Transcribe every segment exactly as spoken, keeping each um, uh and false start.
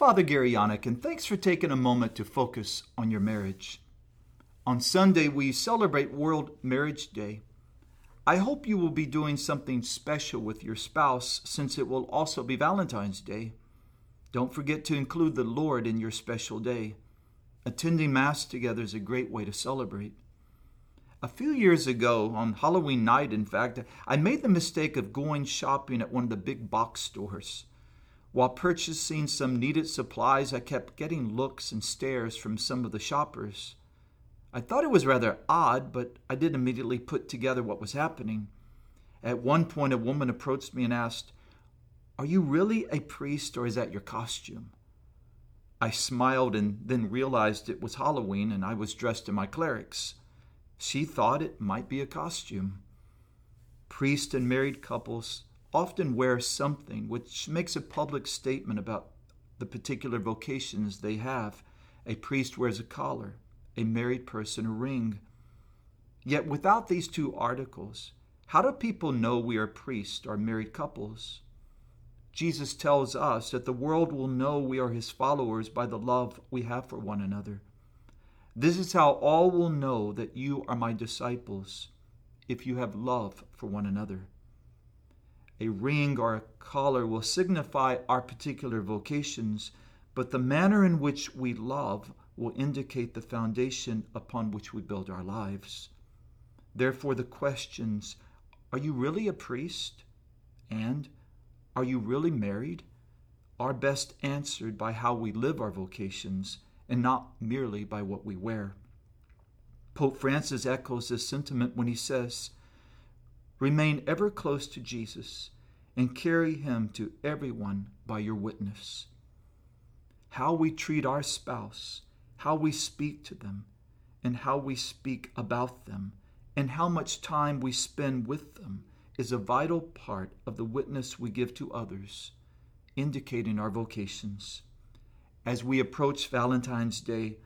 Father Gary Yannick, and thanks for taking a moment to focus on your marriage. On Sunday, we celebrate World Marriage Day. I hope you will be doing something special with your spouse, since it will also be Valentine's Day. Don't forget to include the Lord in your special day. Attending Mass together is a great way to celebrate. A few years ago, on Halloween night, in fact, I made the mistake of going shopping at one of the big box stores. While purchasing some needed supplies, I kept getting looks and stares from some of the shoppers. I thought it was rather odd, but I didn't immediately put together what was happening. At one point, a woman approached me and asked, "Are you really a priest, or is that your costume?" I smiled and then realized it was Halloween and I was dressed in my clerics. She thought it might be a costume. Priests and married couples often wear something which makes a public statement about the particular vocations they have. A priest wears a collar, a married person a ring. Yet without these two articles, how do people know we are priests or married couples? Jesus tells us that the world will know we are his followers by the love we have for one another. This is how all will know that you are my disciples, if you have love for one another. A ring or a collar will signify our particular vocations, but the manner in which we love will indicate the foundation upon which we build our lives. Therefore, the questions, are you really a priest? And, are you really married? Are best answered by how we live our vocations and not merely by what we wear. Pope Francis echoes this sentiment when he says, "Remain ever close to Jesus and carry him to everyone by your witness." How we treat our spouse, how we speak to them, and how we speak about them, and how much time we spend with them is a vital part of the witness we give to others, indicating our vocations. As we approach Valentine's Day,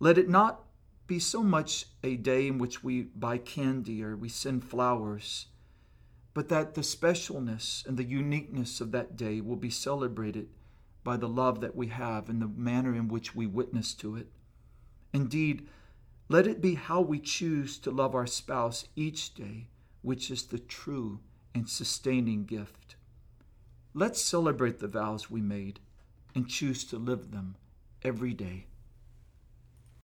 let it not be so much a day in which we buy candy or we send flowers, but that the specialness and the uniqueness of that day will be celebrated by the love that we have and the manner in which we witness to it. Indeed, let it be how we choose to love our spouse each day, which is the true and sustaining gift. Let's celebrate the vows we made and choose to live them every day.